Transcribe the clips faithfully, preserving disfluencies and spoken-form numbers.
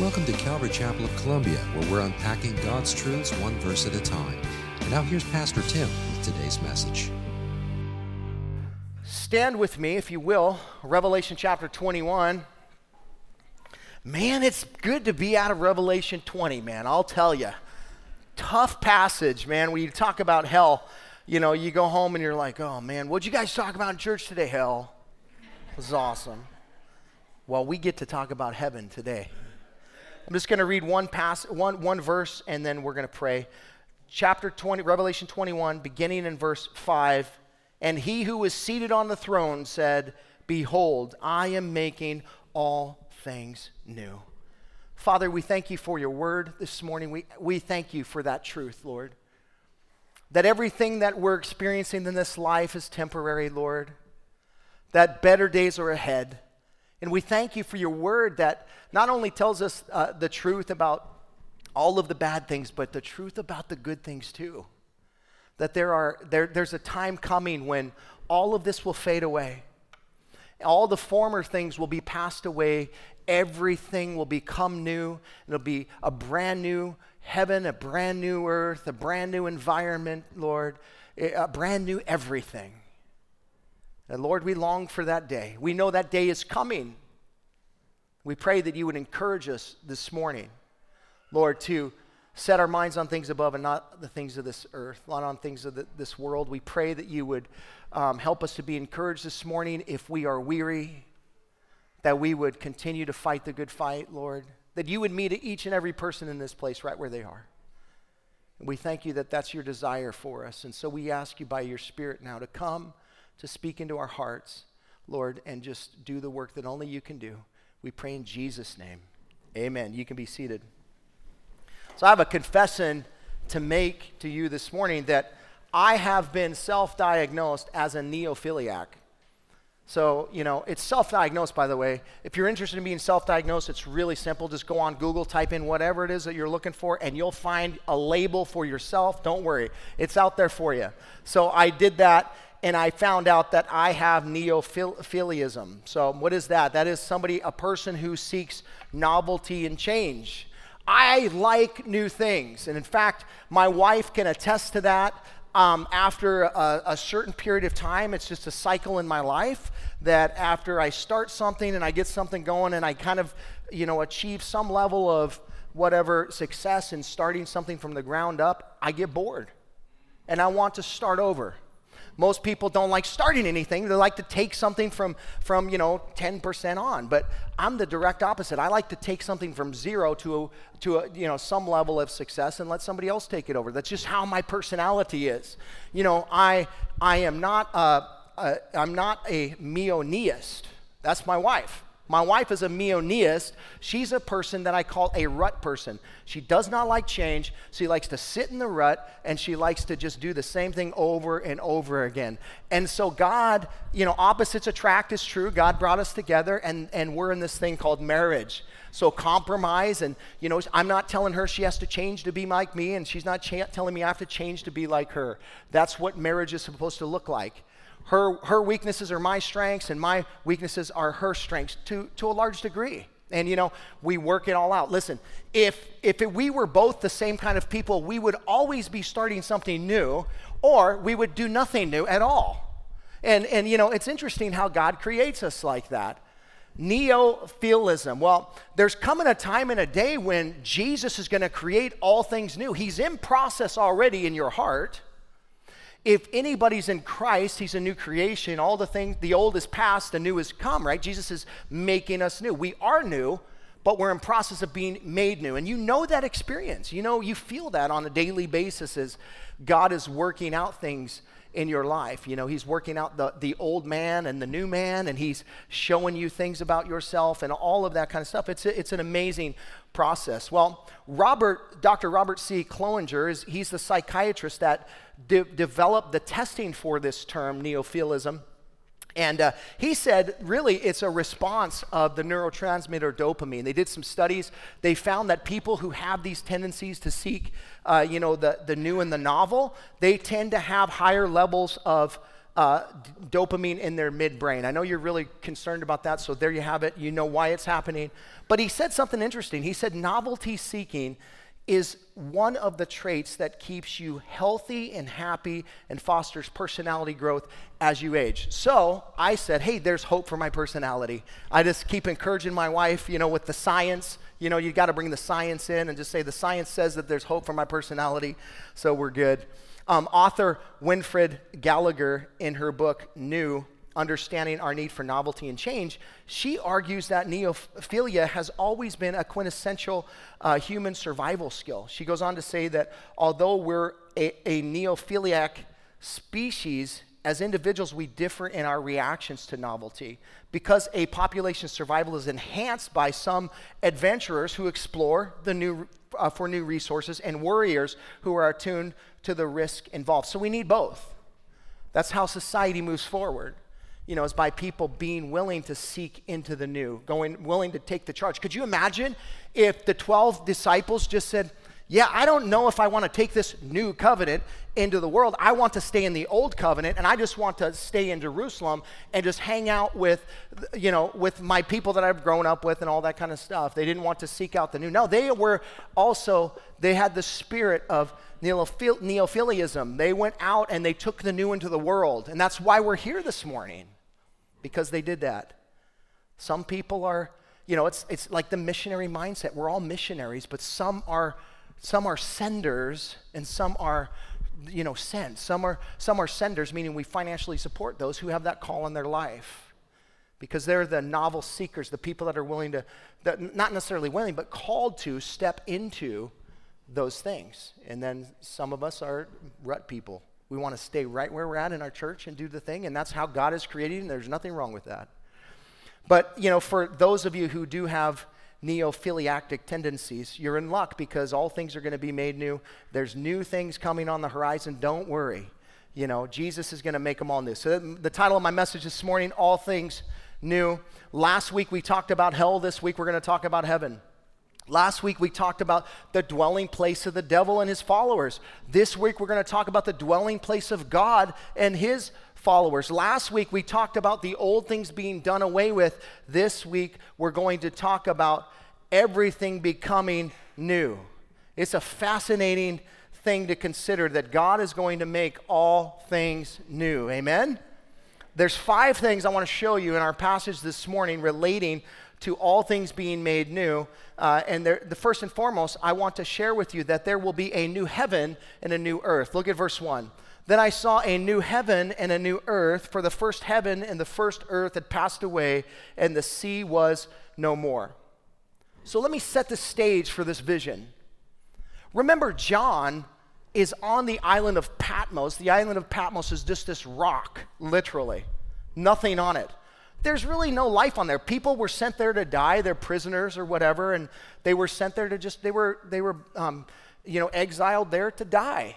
Welcome to Calvary Chapel of Columbia, where we're unpacking God's truths one verse at a time. And now here's Pastor Tim with today's message. Stand with me, if you will, Revelation chapter twenty-one. Man, it's good to be out of Revelation twenty, man, I'll tell you. Tough passage, man. When you talk about hell, you know, you go home and you're like, oh, man, what'd you guys talk about in church today? Hell. This is awesome. Well, we get to talk about heaven today. I'm just going to read one, pass, one, one verse, and then we're going to pray. Chapter twenty, Revelation twenty-one, beginning in verse five. And he who was seated on the throne said, behold, I am making all things new. Father, we thank you for your word this morning. We, we thank you for that truth, Lord. That everything that we're experiencing in this life is temporary, Lord. That better days are ahead. And we thank you for your word that not only tells us uh, the truth about all of the bad things, but the truth about the good things too. That there are there there's a time coming when all of this will fade away. All the former things will be passed away. Everything will become new. It'll be a brand new heaven, a brand new earth, a brand new environment, Lord, a brand new everything. And Lord, we long for that day. We know that day is coming. We pray that you would encourage us this morning, Lord, to set our minds on things above and not the things of this earth, not on things of the, this world. We pray that you would um, help us to be encouraged this morning if we are weary, that we would continue to fight the good fight, Lord, that you would meet each and every person in this place right where they are. And we thank you that that's your desire for us. And so we ask you by your Spirit now to come, to speak into our hearts, Lord, and just do the work that only you can do. We pray in Jesus' name. Amen. You can be seated. So I have a confession to make to you this morning that I have been self-diagnosed as a neophiliac. So, you know, it's self-diagnosed, by the way. If you're interested in being self-diagnosed, it's really simple. Just go on Google, type in whatever it is that you're looking for, and you'll find a label for yourself. Don't worry. It's out there for you. So I did that, and I found out that I have neophiliism. So what is that? That is somebody, a person who seeks novelty and change. I like new things, and in fact, my wife can attest to that. Um, after a, a certain period of time, it's just a cycle in my life that after I start something and I get something going and I kind of, you know, achieve some level of whatever success in starting something from the ground up, I get bored, and I want to start over. Most people don't like starting anything. They like to take something from, from you know, ten percent on. But I'm the direct opposite. I like to take something from zero to, a, to a, you know, some level of success and let somebody else take it over. That's just how my personality is. You know, I I am not a, a, I'm not a meioneist. That's my wife. My wife is a meioneist. She's a person that I call a rut person. She does not like change. She likes to sit in the rut, and she likes to just do the same thing over and over again. And so God, you know, opposites attract is true. God brought us together, and, and we're in this thing called marriage. So compromise, and, you know, I'm not telling her she has to change to be like me, and she's not cha- telling me I have to change to be like her. That's what marriage is supposed to look like. Her her weaknesses are my strengths, and my weaknesses are her strengths to, to a large degree. And, you know, we work it all out. Listen, if, if it, we were both the same kind of people, we would always be starting something new, or we would do nothing new at all. And, and you know, it's interesting how God creates us like that. Neophilism. Well, there's coming a time and a day when Jesus is going to create all things new. He's in process already in your heart. If anybody's in Christ, he's a new creation. All the things, the old is past, the new is come, right? Jesus is making us new. We are new, but we're in process of being made new. And you know that experience. You know, you feel that on a daily basis as God is working out things in your life. You know, he's working out the, the old man and the new man, and he's showing you things about yourself and all of that kind of stuff. It's a, it's an amazing process. Well, Robert, Doctor Robert C. Cloninger, is he's the psychiatrist that De- developed the testing for this term, neophilism. And uh, he said, really, it's a response of the neurotransmitter dopamine. They did some studies. They found that people who have these tendencies to seek, uh, you know, the, the new and the novel, they tend to have higher levels of uh, d- dopamine in their midbrain. I know you're really concerned about that, so there you have it. You know why it's happening. But he said something interesting. He said novelty seeking is one of the traits that keeps you healthy and happy and fosters personality growth as you age. So I said, hey, there's hope for my personality. I just keep encouraging my wife, you know, with the science. You know, you got to bring the science in and just say the science says that there's hope for my personality, so we're good. Um, author Winfred Gallagher, in her book, New, Understanding Our Need for Novelty and Change, she argues that neophilia has always been a quintessential uh, human survival skill. She goes on to say that although we're a, a neophiliac species, as individuals, we differ in our reactions to novelty. Because a population's survival is enhanced by some adventurers who explore the new uh, for new resources and warriors who are attuned to the risk involved. So we need both. That's how society moves forward. You know, is by people being willing to seek into the new, going willing to take the charge. Could you imagine if the twelve disciples just said, yeah, I don't know if I want to take this new covenant into the world. I want to stay in the old covenant, and I just want to stay in Jerusalem and just hang out with, you know, with my people that I've grown up with and all that kind of stuff. They didn't want to seek out the new. No, they were also, they had the spirit of neophil- neophiliism. They went out and they took the new into the world, and that's why we're here this morning. Because they did that. Some people are, you know, it's it's like the missionary mindset. We're all missionaries, but some are some are senders and some are, you know, sent. Some are some are senders, meaning we financially support those who have that call in their life. Because they're the novel seekers, the people that are willing to, that not necessarily willing, but called to step into those things. And then some of us are rut people. We want to stay right where we're at in our church and do the thing, and that's how God is created, and there's nothing wrong with that. But, you know, for those of you who do have neophiliactic tendencies, you're in luck because all things are going to be made new. There's new things coming on the horizon. Don't worry. You know, Jesus is going to make them all new. So the title of my message this morning, All Things New. Last week we talked about hell. This week we're going to talk about heaven. Last week, we talked about the dwelling place of the devil and his followers. This week, we're going to talk about the dwelling place of God and his followers. Last week, we talked about the old things being done away with. This week, we're going to talk about everything becoming new. It's a fascinating thing to consider that God is going to make all things new. Amen? There's five things I want to show you in our passage this morning relating to all things being made new. Uh, and there, the first and foremost, I want to share with you that there will be a new heaven and a new earth. Look at verse one. Then I saw a new heaven and a new earth, for the first heaven and the first earth had passed away, and the sea was no more. So let me set the stage for this vision. Remember, John is on the island of Patmos. The island of Patmos is just this rock, literally. Nothing on it. There's really no life on there. People were sent there to die. They're prisoners or whatever, and they were sent there to just, they were, they were, um, you know, exiled there to die.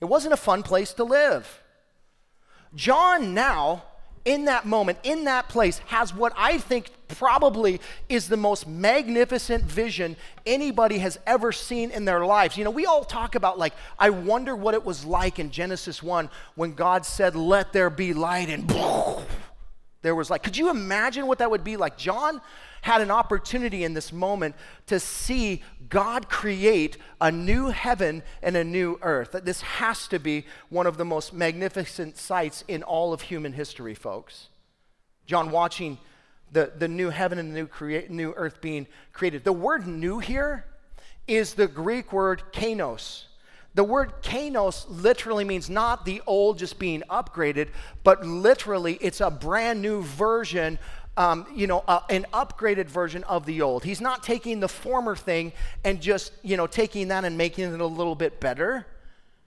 It wasn't a fun place to live. John now, in that moment, in that place, has what I think probably is the most magnificent vision anybody has ever seen in their lives. You know, we all talk about, like, I wonder what it was like in Genesis one when God said, let there be light, and boom. There was like, could you imagine what that would be like? John had an opportunity in this moment to see God create a new heaven and a new earth. This has to be one of the most magnificent sights in all of human history, folks. John watching the, the new heaven and the new, crea- new earth being created. The word new here is the Greek word kainos. The word kainos literally means not the old just being upgraded, but literally it's a brand new version, um, you know, uh, an upgraded version of the old. He's not taking the former thing and just, you know, taking that and making it a little bit better.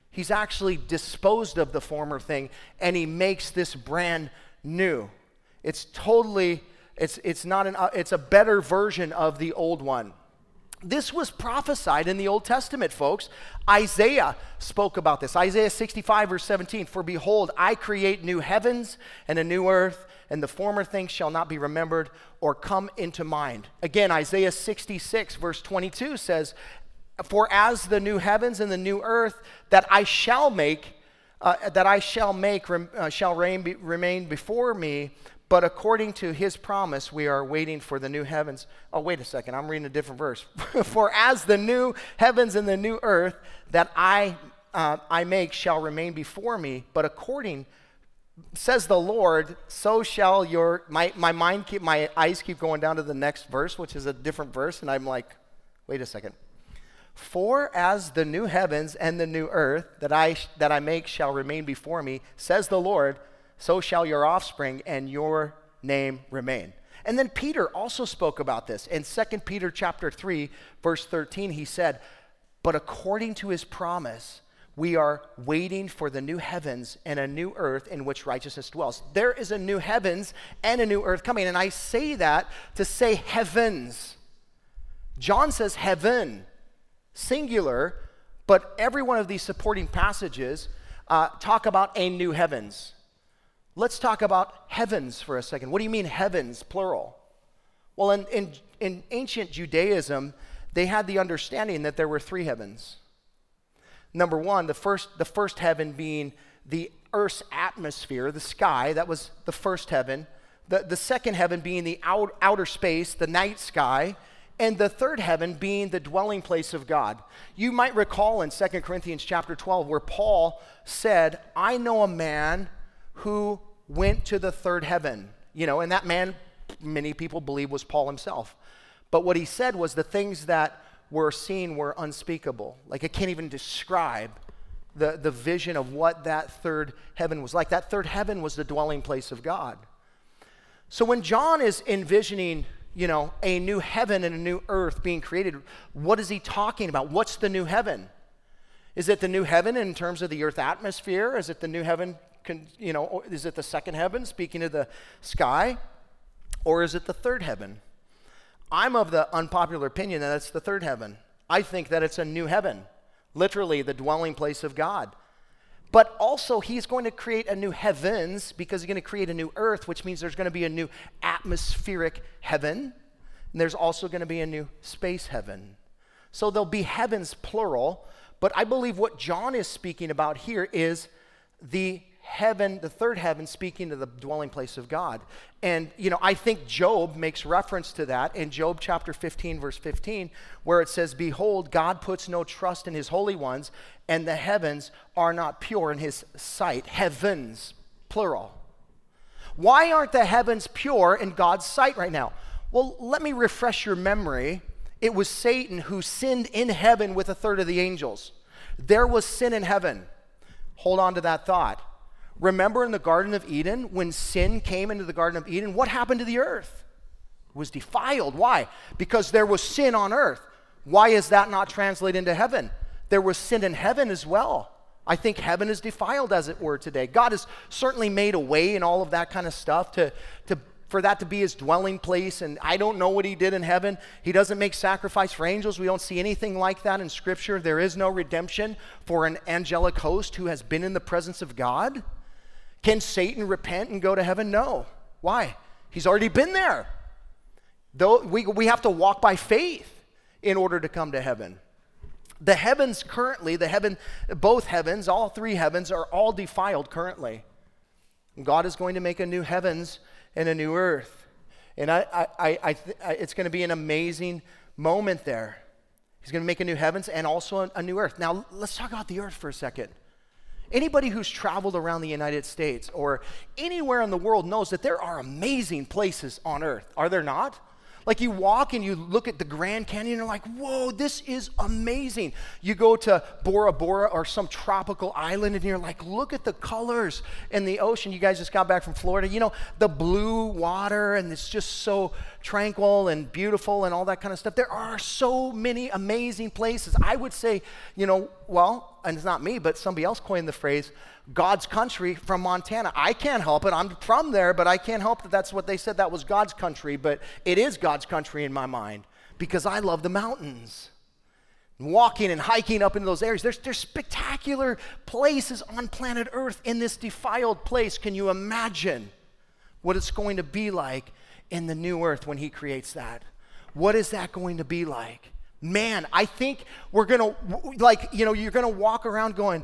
He's actually disposed of the former thing, and he makes this brand new. It's totally, it's it's not an, uh, it's a better version of the old one. This was prophesied in the Old Testament, folks. Isaiah spoke about this. Isaiah sixty-five, verse seventeen, for behold, I create new heavens and a new earth, and the former things shall not be remembered or come into mind. Again, Isaiah sixty-six, verse twenty-two says, for as the new heavens and the new earth that I shall make, uh, that I shall make rem, uh, shall reign, be, remain before me, but according to his promise, we are waiting for the new heavens. Oh, wait a second. I'm reading a different verse. For as the new heavens and the new earth that I uh, I make shall remain before me, but according, says the Lord, so shall your, my, my mind keep, my eyes keep going down to the next verse, which is a different verse. And I'm like, wait a second. For as the new heavens and the new earth that I that I make shall remain before me, says the Lord, so shall your offspring and your name remain. And then Peter also spoke about this. In Second Peter chapter three, verse thirteen, he said, but according to his promise, we are waiting for the new heavens and a new earth in which righteousness dwells. There is a new heavens and a new earth coming. And I say that to say heavens. John says heaven, singular, but every one of these supporting passages uh, talk about a new heavens. Let's talk about heavens for a second. What do you mean heavens, plural? Well, in, in, in ancient Judaism, they had the understanding that there were three heavens. Number one, the first, the first heaven being the earth's atmosphere, the sky. That was the first heaven. The, the second heaven being the out, outer space, the night sky. And the third heaven being the dwelling place of God. You might recall in Second Corinthians chapter twelve where Paul said, I know a man who went to the third heaven. You know, and that man, many people believe, was Paul himself. But what he said was the things that were seen were unspeakable. Like I can't even describe the, the vision of what that third heaven was like. That third heaven was the dwelling place of God. So when John is envisioning, you know, a new heaven and a new earth being created, what is he talking about? What's the new heaven? Is it the new heaven in terms of the earth atmosphere? Is it the new heaven, can, you know, is it the second heaven, speaking of the sky? Or is it the third heaven? I'm of the unpopular opinion that it's the third heaven. I think that it's a new heaven, literally the dwelling place of God. But also he's going to create a new heavens because he's going to create a new earth, which means there's going to be a new atmospheric heaven. And there's also going to be a new space heaven. So there'll be heavens plural. But I believe what John is speaking about here is the heaven, the third heaven, speaking to the dwelling place of God. And, you know, I think Job makes reference to that in Job chapter fifteen, verse fifteen, where it says, behold, God puts no trust in his holy ones, and the heavens are not pure in his sight. Heavens, plural. Why aren't the heavens pure in God's sight right now? Well, let me refresh your memory. It was Satan who sinned in heaven with a third of the angels. There was sin in heaven. Hold on to that thought. Remember in the Garden of Eden, when sin came into the Garden of Eden, what happened to the earth? It was defiled. Why? Because there was sin on earth. Why is that not translated into heaven? There was sin in heaven as well. I think heaven is defiled, as it were, today. God has certainly made a way and all of that kind of stuff to, to for that to be his dwelling place. And I don't know what he did in heaven. He doesn't make sacrifice for angels. We don't see anything like that in Scripture. There is no redemption for an angelic host who has been in the presence of God. Can Satan repent and go to heaven? No. Why? He's already been there. Though we, we have to walk by faith in order to come to heaven. The heavens currently, the heaven, both heavens, all three heavens are all defiled currently. God is going to make a new heavens and a new earth. And I, I, I, I th- it's going to be an amazing moment there. He's going to make a new heavens and also a, a new earth. Now, let's talk about the earth for a second. Anybody who's traveled around the United States or anywhere in the world knows that there are amazing places on earth. Are there not? Like you walk and you look at the Grand Canyon and you're like, whoa, this is amazing. You go to Bora Bora or some tropical island and you're like, look at the colors in the ocean. You guys just got back from Florida. You know, the blue water and it's just so tranquil and beautiful and all that kind of stuff. There are so many amazing places. I would say, you know, well, and it's not me, but somebody else coined the phrase, God's country from Montana. I can't help it. I'm from there, but I can't help that that's what they said. That was God's country, but it is God's country in my mind because I love the mountains. Walking and hiking up into those areas. There's, there's spectacular places on planet Earth in this defiled place. Can you imagine what it's going to be like in the new earth when he creates that? What is that going to be like? Man, I think we're going to, like, you know, you're going to walk around going,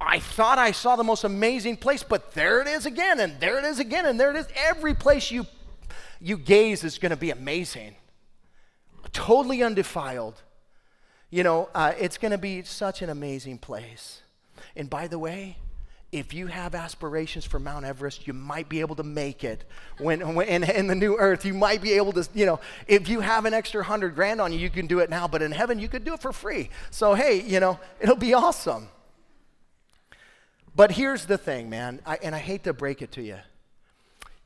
I thought I saw the most amazing place, but there it is again, and there it is again, and there it is. Every place you you gaze is going to be amazing, totally undefiled. You know, uh, it's going to be such an amazing place. And by the way, if you have aspirations for Mount Everest, you might be able to make it. When, when in, in the new earth, you might be able to, you know, if you have an extra hundred grand on you, you can do it now. But in heaven, you could do it for free. So, hey, you know, it'll be awesome. But here's the thing, man, I, and I hate to break it to you.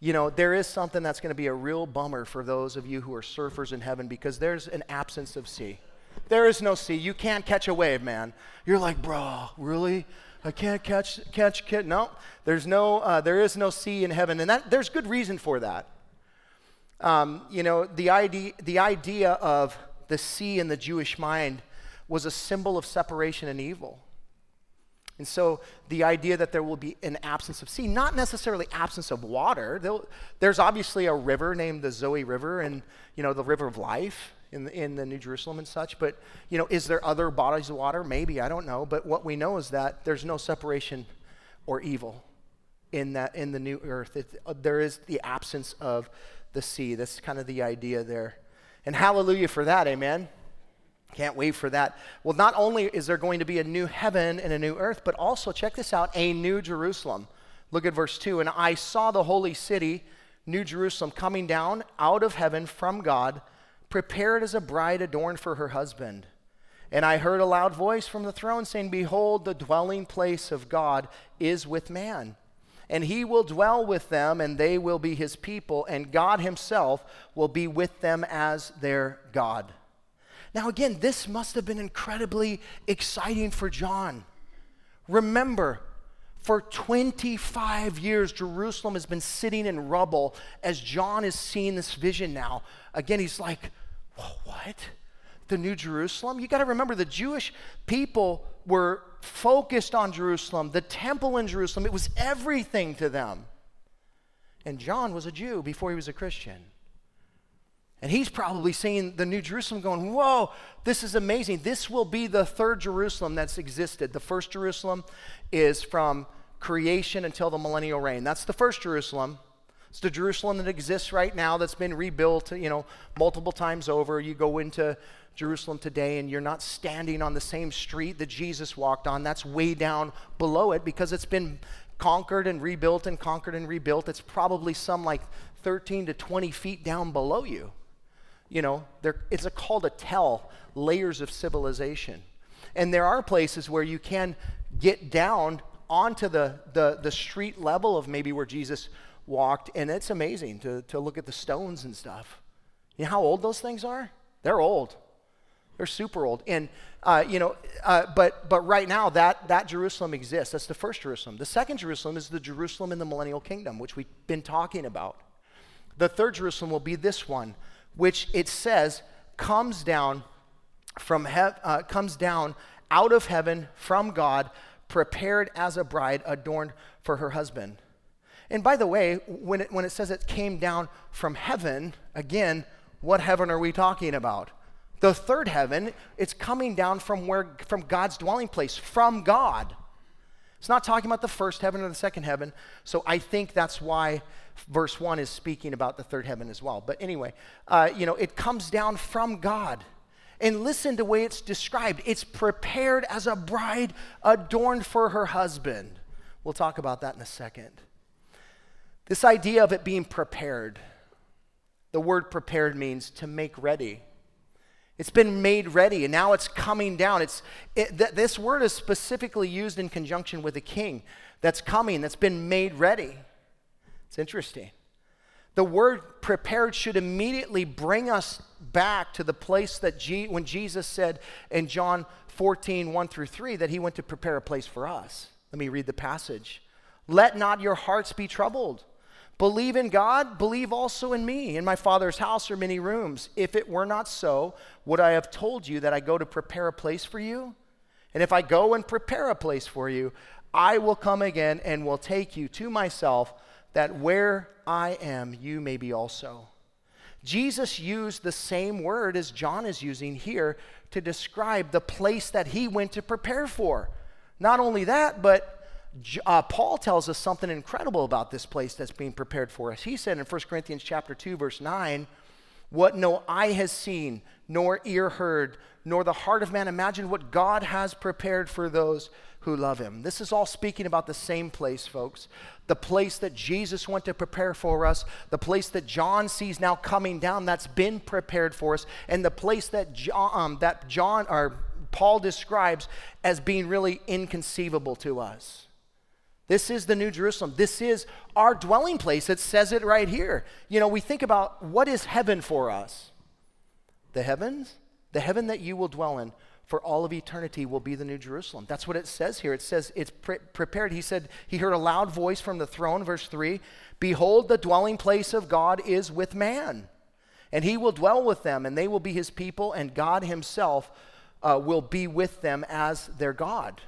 You know, there is something that's going to be a real bummer for those of you who are surfers in heaven, because there's an absence of sea. There is no sea. You can't catch a wave, man. You're like, bro, really? I can't catch, catch, kid. No, there's no, uh, there is no sea in heaven, and that there's good reason for that. Um, you know, the idea, the idea of the sea in the Jewish mind was a symbol of separation and evil, and so the idea that there will be an absence of sea, not necessarily absence of water. There'll, there's obviously a river named the Zoe River, and you know, the River of Life. In the, in the New Jerusalem and such, but you know, is there other bodies of water? Maybe, I don't know, but what we know is that there's no separation or evil in that in the new earth. It, uh, there is the absence of the sea. That's kind of the idea there, and hallelujah for that, amen. Can't wait for that. Well, not only is there going to be a new heaven and a new earth, but also check this out: a new Jerusalem. Look at verse two. And I saw the holy city, New Jerusalem, coming down out of heaven from God, prepared as a bride adorned for her husband. And I heard a loud voice from the throne saying, behold, the dwelling place of God is with man, and he will dwell with them, and they will be his people, and God himself will be with them as their God. Now again, this must have been incredibly exciting for John. Remember, for twenty-five years, Jerusalem has been sitting in rubble as John is seeing this vision now. Again, he's like, well, what? The New Jerusalem? You got to remember, the Jewish people were focused on Jerusalem, the temple in Jerusalem. It was everything to them. And John was a Jew before he was a Christian. And he's probably seeing the New Jerusalem going, whoa, this is amazing. This will be the third Jerusalem that's existed. The first Jerusalem is from creation until the millennial reign. That's the first Jerusalem. It's the Jerusalem that exists right now that's been rebuilt, you know, multiple times over. You go into Jerusalem today and you're not standing on the same street that Jesus walked on. That's way down below it, because it's been conquered and rebuilt and conquered and rebuilt. It's probably some like thirteen to twenty feet down below you. You know, there, it's a call to tell layers of civilization. And there are places where you can get down onto the, the, the street level of maybe where Jesus walked, and it's amazing to, to look at the stones and stuff. You know how old those things are? They're old. They're super old. And, uh, you know, uh, but but right now that, that Jerusalem exists. That's the first Jerusalem. The second Jerusalem is the Jerusalem in the millennial kingdom, which we've been talking about. The third Jerusalem will be this one, which it says comes down from hev- uh, comes down out of heaven from God, prepared as a bride adorned for her husband. And by the way, when it, when it says it came down from heaven, again, what heaven are we talking about? The third heaven. It's coming down from where from God's dwelling place, from God. It's not talking about the first heaven or the second heaven. So I think that's why verse one is speaking about the third heaven as well. But anyway, uh, you know, it comes down from God. And listen to the way it's described. It's prepared as a bride adorned for her husband. We'll talk about that in a second. This idea of it being prepared. The word prepared means to make ready. It's been made ready, and now it's coming down. It's it, th- this word is specifically used in conjunction with a king that's coming, that's been made ready. It's interesting. The word prepared should immediately bring us back to the place that G- when Jesus said in John fourteen, one through three, that he went to prepare a place for us. Let me read the passage. Let not your hearts be troubled. Believe in God, believe also in me. In my Father's house are many rooms. If it were not so, would I have told you that I go to prepare a place for you? And if I go and prepare a place for you, I will come again and will take you to myself, that where I am, you may be also. Jesus used the same word as John is using here to describe the place that he went to prepare for. Not only that, but uh, Paul tells us something incredible about this place that's being prepared for us. He said in First Corinthians chapter two, verse nine, what no eye has seen, nor ear heard, nor the heart of man imagined, what God has prepared for those who love him. This is all speaking about the same place, folks. The place that Jesus went to prepare for us, the place that John sees now coming down that's been prepared for us, and the place that John, um, that John or Paul describes as being really inconceivable to us. This is the New Jerusalem. This is our dwelling place. It says it right here. You know, we think about what is heaven for us. The heavens, the heaven that you will dwell in for all of eternity will be the New Jerusalem. That's what it says here. It says it's pre- prepared. He said he heard a loud voice from the throne, verse three, behold, the dwelling place of God is with man, and he will dwell with them, and they will be his people, and God himself uh, will be with them as their God.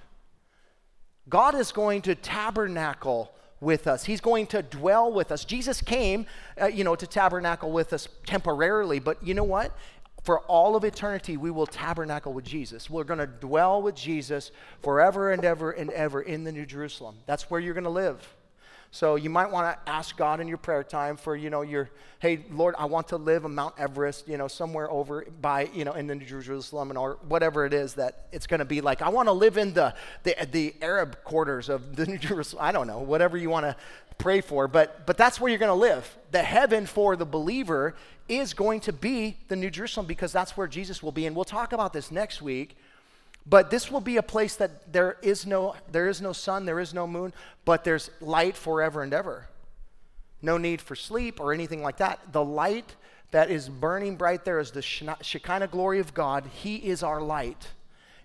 God is going to tabernacle with us. He's going to dwell with us. Jesus came, uh, you know, to tabernacle with us temporarily, but you know what? For all of eternity, we will tabernacle with Jesus. We're going to dwell with Jesus forever and ever and ever in the New Jerusalem. That's where you're going to live. So you might want to ask God in your prayer time for, you know, your, hey, Lord, I want to live on Mount Everest, you know, somewhere over by, you know, in the New Jerusalem, or whatever it is that it's going to be like. I want to live in the, the the Arab quarters of the New Jerusalem. I don't know, whatever you want to pray for, but but that's where you're going to live. The heaven for the believer is going to be the New Jerusalem, because that's where Jesus will be. And we'll talk about this next week. But this will be a place that there is no there is no sun, there is no moon, but there's light forever and ever. No need for sleep or anything like that. The light that is burning bright there is the Shekinah glory of God. He is our light,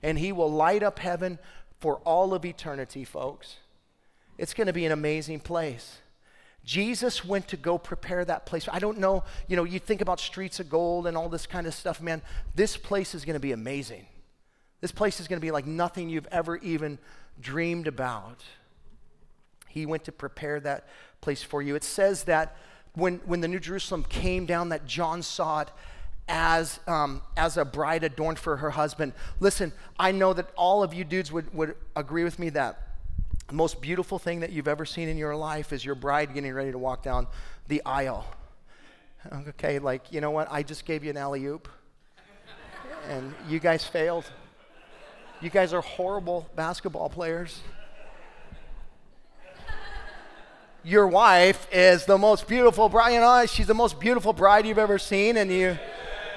and he will light up heaven for all of eternity, folks. It's going to be an amazing place. Jesus went to go prepare that place. I don't know, you know, you think about streets of gold and all this kind of stuff, man. This place is going to be amazing. This place is going to be like nothing you've ever even dreamed about. He went to prepare that place for you. It says that when, when the New Jerusalem came down, that John saw it as, um, as a bride adorned for her husband. Listen, I know that all of you dudes would, would agree with me that the most beautiful thing that you've ever seen in your life is your bride getting ready to walk down the aisle. Okay, like, you know what? I just gave you an alley-oop, and you guys failed. You guys are horrible basketball players. Your wife is the most beautiful bride. You know, she's the most beautiful bride you've ever seen. And you,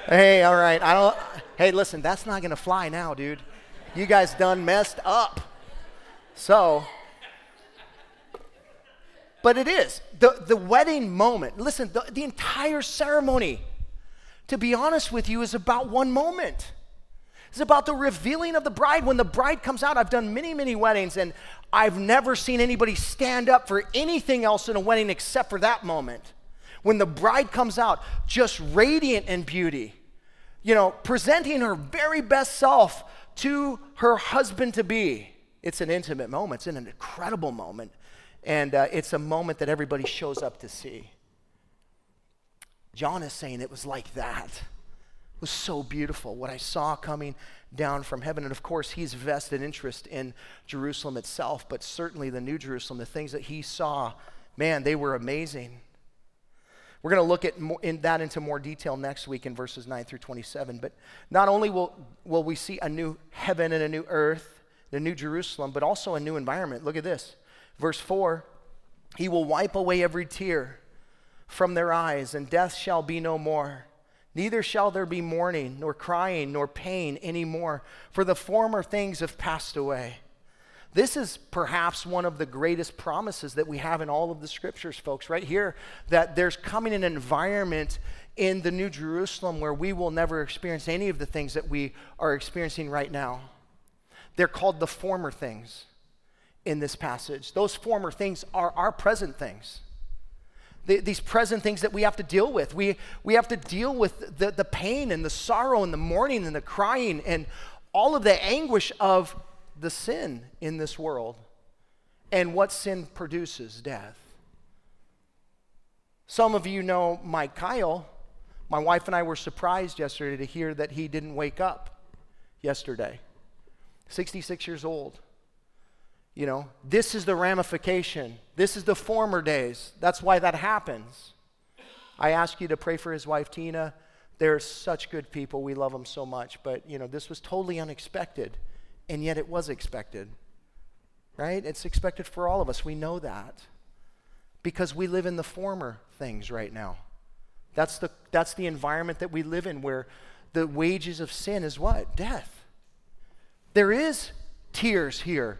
hey, all right. I don't. Hey, listen, that's not gonna fly now, dude. You guys done messed up. So, but it is the the wedding moment. Listen, the, the entire ceremony, to be honest with you, is about one moment. It's about the revealing of the bride. When the bride comes out, I've done many, many weddings, and I've never seen anybody stand up for anything else in a wedding except for that moment. When the bride comes out, just radiant in beauty, you know, presenting her very best self to her husband-to-be. It's an intimate moment. It's an incredible moment, and uh, it's a moment that everybody shows up to see. John is saying it was like that. It was so beautiful, what I saw coming down from heaven. And of course, he's vested interest in Jerusalem itself, but certainly the New Jerusalem, the things that he saw, man, they were amazing. We're going to look at more, in that into more detail next week in verses nine through twenty-seven. But not only will, will we see a new heaven and a new earth, the New Jerusalem, but also a new environment. Look at this. Verse four, he will wipe away every tear from their eyes, and death shall be no more. Neither shall there be mourning, nor crying, nor pain anymore, for the former things have passed away. This is perhaps one of the greatest promises that we have in all of the scriptures, folks, right here, that there's coming an environment in the New Jerusalem where we will never experience any of the things that we are experiencing right now. They're called the former things in this passage. Those former things are our present things. These present things that we have to deal with. We we have to deal with the, the pain and the sorrow and the mourning and the crying and all of the anguish of the sin in this world and what sin produces, death. Some of you know Mike Kyle. My wife and I were surprised yesterday to hear that he didn't wake up yesterday. sixty-six years old. You know, this is the ramification. This is the former days. That's why that happens. I ask you to pray for his wife, Tina. They're such good people. We love them so much. But, you know, this was totally unexpected, and yet it was expected, right? It's expected for all of us. We know that because we live in the former things right now. That's the that's the environment that we live in, where the wages of sin is what? Death. There is tears here.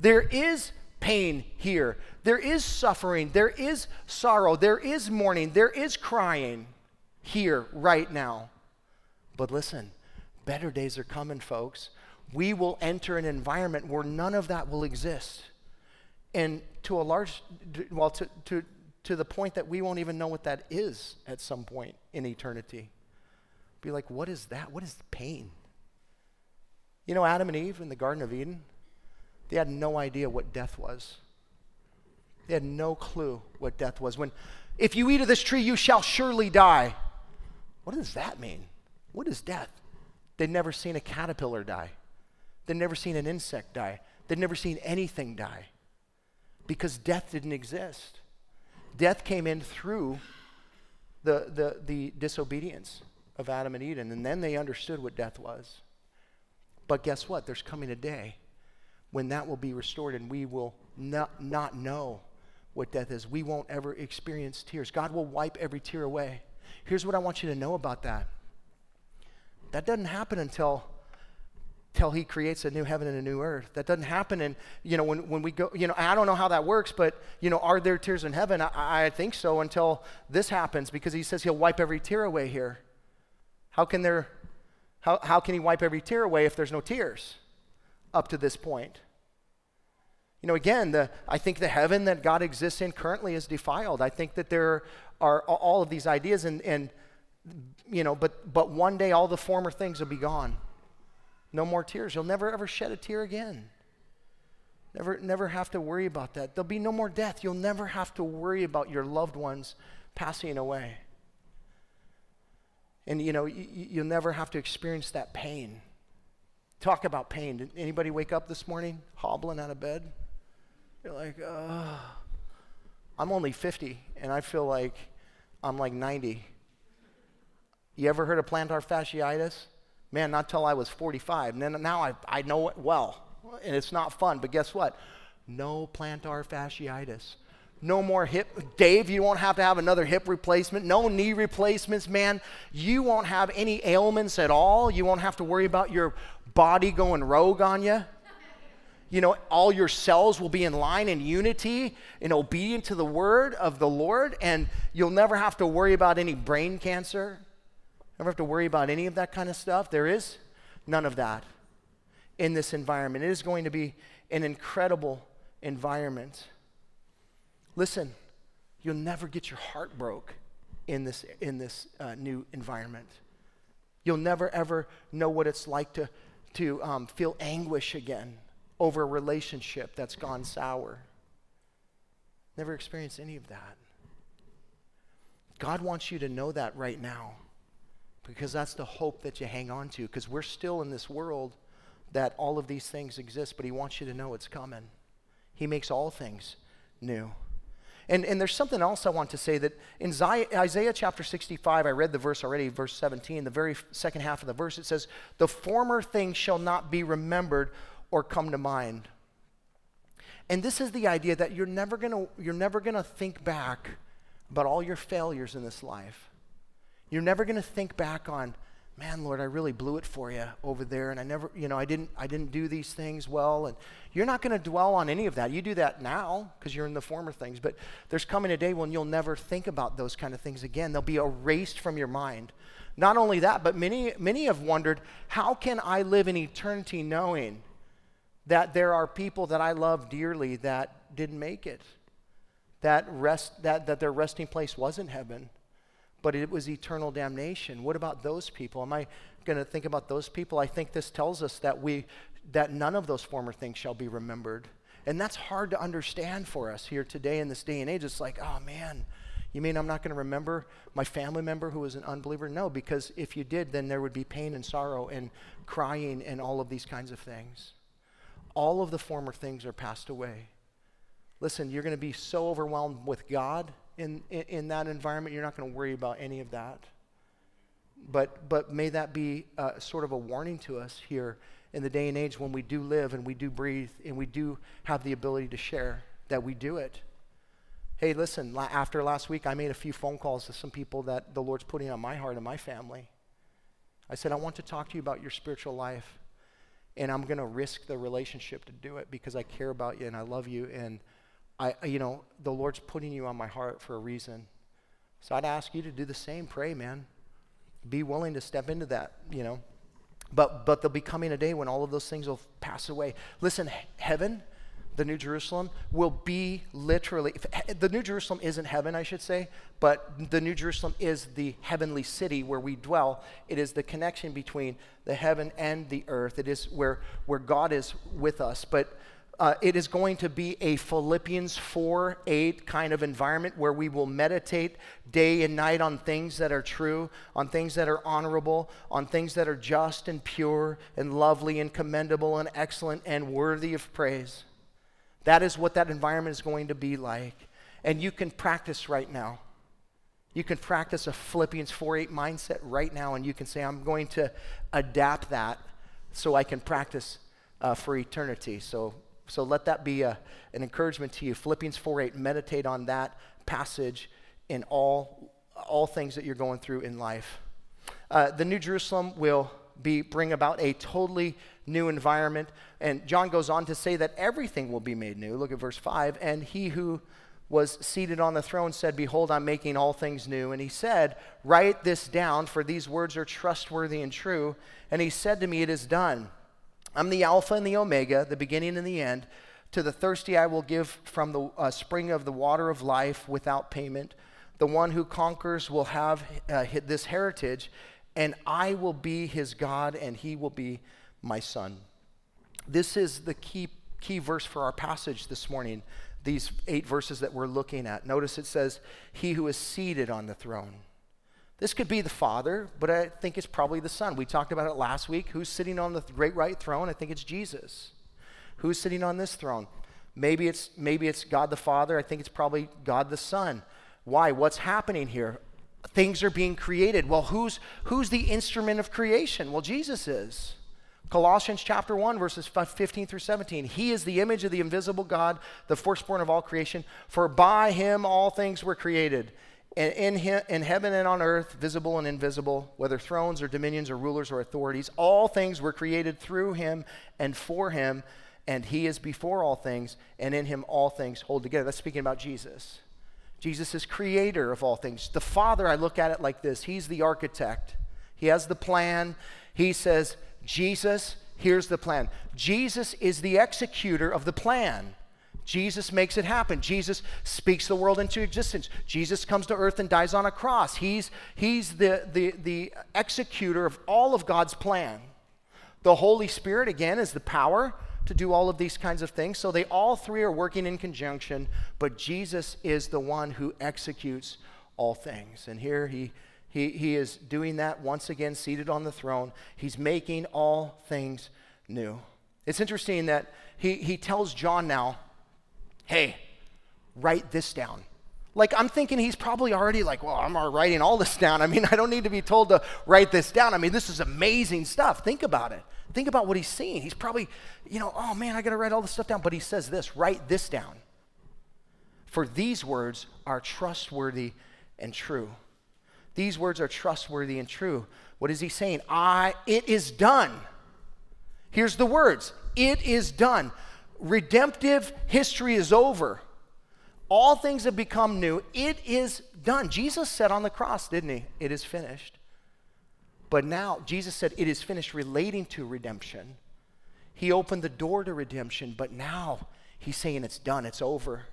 There is pain here. There is suffering. There is sorrow. There is mourning. There is crying here right now. But listen, better days are coming, folks. We will enter an environment where none of that will exist. And to a large, well, to to to the point that we won't even know what that is at some point in eternity. Be like, what is that? What is pain? You know, Adam and Eve in the Garden of Eden, they had no idea what death was. They had no clue what death was. When, if you eat of this tree, you shall surely die. What does that mean? What is death? They'd never seen a caterpillar die. They'd never seen an insect die. They'd never seen anything die, because death didn't exist. Death came in through the, the, the disobedience of Adam and Eden, and then they understood what death was. But guess what? There's coming a day when that will be restored, and we will not, not know what death is. We won't ever experience tears. God will wipe every tear away. Here's what I want you to know about that. That doesn't happen until, until he creates a new heaven and a new earth. That doesn't happen, and you know, when, when we go, you know, I don't know how that works, but you know, are there tears in heaven? I, I think so, until this happens, because he says he'll wipe every tear away here. How can there, how, how can he wipe every tear away if there's no tears up to this point? You know, again, the I think the heaven that God exists in currently is defiled. I think that there are all of these ideas, and, and you know, but but one day all the former things will be gone. No more tears. You'll never ever shed a tear again. Never, never have to worry about that. There'll be no more death. You'll never have to worry about your loved ones passing away. And you know, you, you'll never have to experience that pain. Talk about pain. Did anybody wake up this morning hobbling out of bed? You're like, uh, I'm only fifty, and I feel like I'm like ninety. You ever heard of plantar fasciitis? Man, not till I was forty-five. And then now I, I know it well, and it's not fun. But guess what? No plantar fasciitis. No more hip. Dave, you won't have to have another hip replacement. No knee replacements, man. You won't have any ailments at all. You won't have to worry about your body going rogue on you. You know, all your cells will be in line in unity and obedient to the word of the Lord, and you'll never have to worry about any brain cancer. Never have to worry about any of that kind of stuff. There is none of that in this environment. It is going to be an incredible environment. Listen, you'll never get your heart broke in this in this uh, new environment. You'll never ever know what it's like to to um, feel anguish again over a relationship that's gone sour. Never experienced any of that. God wants you to know that right now, because that's the hope that you hang on to, because we're still in this world that all of these things exist, but he wants you to know it's coming. He makes all things new. And, and there's something else I want to say, that in Isaiah chapter sixty-five, I read the verse already, verse seventeen, the very second half of the verse, it says, "The former things shall not be remembered or come to mind." And this is the idea that you're never gonna you're never gonna think back about all your failures in this life. You're never gonna think back on, man, Lord, I really blew it for you over there, and I never, you know, I didn't I didn't do these things well, and you're not gonna dwell on any of that. You do that now, because you're in the former things, but there's coming a day when you'll never think about those kind of things again. They'll be erased from your mind. Not only that, but many, many have wondered, how can I live in eternity knowing that there are people that I love dearly that didn't make it, that rest that, that their resting place wasn't heaven, but it was eternal damnation? What about those people? Am I going to think about those people? I think this tells us that we that none of those former things shall be remembered. And that's hard to understand for us here today in this day and age. It's like, oh man, you mean I'm not going to remember my family member who was an unbeliever? No, because if you did, then there would be pain and sorrow and crying and all of these kinds of things. all of the former things are passed away. Listen, you're going to be so overwhelmed with God in, in, in that environment, you're not going to worry about any of that. But but may that be uh, sort of a warning to us here in the day and age when we do live and we do breathe and we do have the ability to share, that we do it. Hey, listen, la- after last week, I made a few phone calls to some people that the Lord's putting on my heart and my family. I said, I want to talk to you about your spiritual life, and I'm going to risk the relationship to do it because I care about you and I love you, and I, you know, the Lord's putting you on my heart for a reason. So I'd ask you to do the same. Pray, man. Be willing to step into that, you know. But but there'll be coming a day when all of those things will pass away. Listen, heaven, the New Jerusalem, will be literally, if, the New Jerusalem isn't heaven, I should say, but the New Jerusalem is the heavenly city where we dwell. It is the connection between the heaven and the earth. It is where, where God is with us. But uh, it is going to be a Philippians four eight kind of environment where we will meditate day and night on things that are true, on things that are honorable, on things that are just and pure and lovely and commendable and excellent and worthy of praise. That is what that environment is going to be like. And you can practice right now. You can practice a Philippians four eight mindset right now, and you can say, I'm going to adapt that so I can practice uh, for eternity. So so let that be a, an encouragement to you. Philippians four eight, meditate on that passage in all, all things that you're going through in life. Uh, the New Jerusalem will be bring about a totally new environment. And John goes on to say that everything will be made new. Look at verse five. And he who was seated on the throne said, behold, I'm making all things new. And he said, write this down, for these words are trustworthy and true. And he said to me, it is done. I'm the Alpha and the Omega, the beginning and the end. To the thirsty I will give from the uh, spring of the water of life without payment. The one who conquers will have uh, this heritage, and I will be his God, and he will be my son. This is the key key verse for our passage this morning, these eight verses that we're looking at. Notice it says, he who is seated on the throne. This could be the Father, but I think it's probably the Son. We talked about it last week. Who's sitting on the great white throne? I think it's Jesus. Who's sitting on this throne? Maybe it's maybe it's God the Father. I think it's probably God the Son. Why? What's happening here? Things are being created. Well, who's who's the instrument of creation? Well, Jesus is. Colossians chapter one, verses fifteen through seventeen. He is the image of the invisible God, the firstborn of all creation. For by him all things were created, and in him, in heaven and on earth, visible and invisible, whether thrones or dominions or rulers or authorities. All things were created through him and for him, and he is before all things, and in him all things hold together. That's speaking about Jesus. Jesus is creator of all things. The Father, I look at it like this. He's the architect. He has the plan. He says, Jesus, here's the plan. Jesus is the executor of the plan. Jesus makes it happen. Jesus speaks the world into existence. Jesus comes to earth and dies on a cross. He's, he's the, the, the executor of all of God's plan. The Holy Spirit, again, is the power to do all of these kinds of things. So they all three are working in conjunction, but Jesus is the one who executes all things. And here he He he is doing that once again, seated on the throne. He's making all things new. It's interesting that he, he tells John now, hey, write this down. Like, I'm thinking he's probably already like, well, I'm already writing all this down. I mean, I don't need to be told to write this down. I mean, this is amazing stuff. Think about it. Think about what he's seeing. He's probably, you know, oh, man, I got to write all this stuff down. But he says this, write this down. For these words are trustworthy and true. These words are trustworthy and true. What is he saying? I, it is done. Here's the words. It is done. Redemptive history is over. All things have become new. It is done. Jesus said on the cross, didn't he? It is finished. But now, Jesus said it is finished relating to redemption. He opened the door to redemption, but now he's saying it's done. It's over.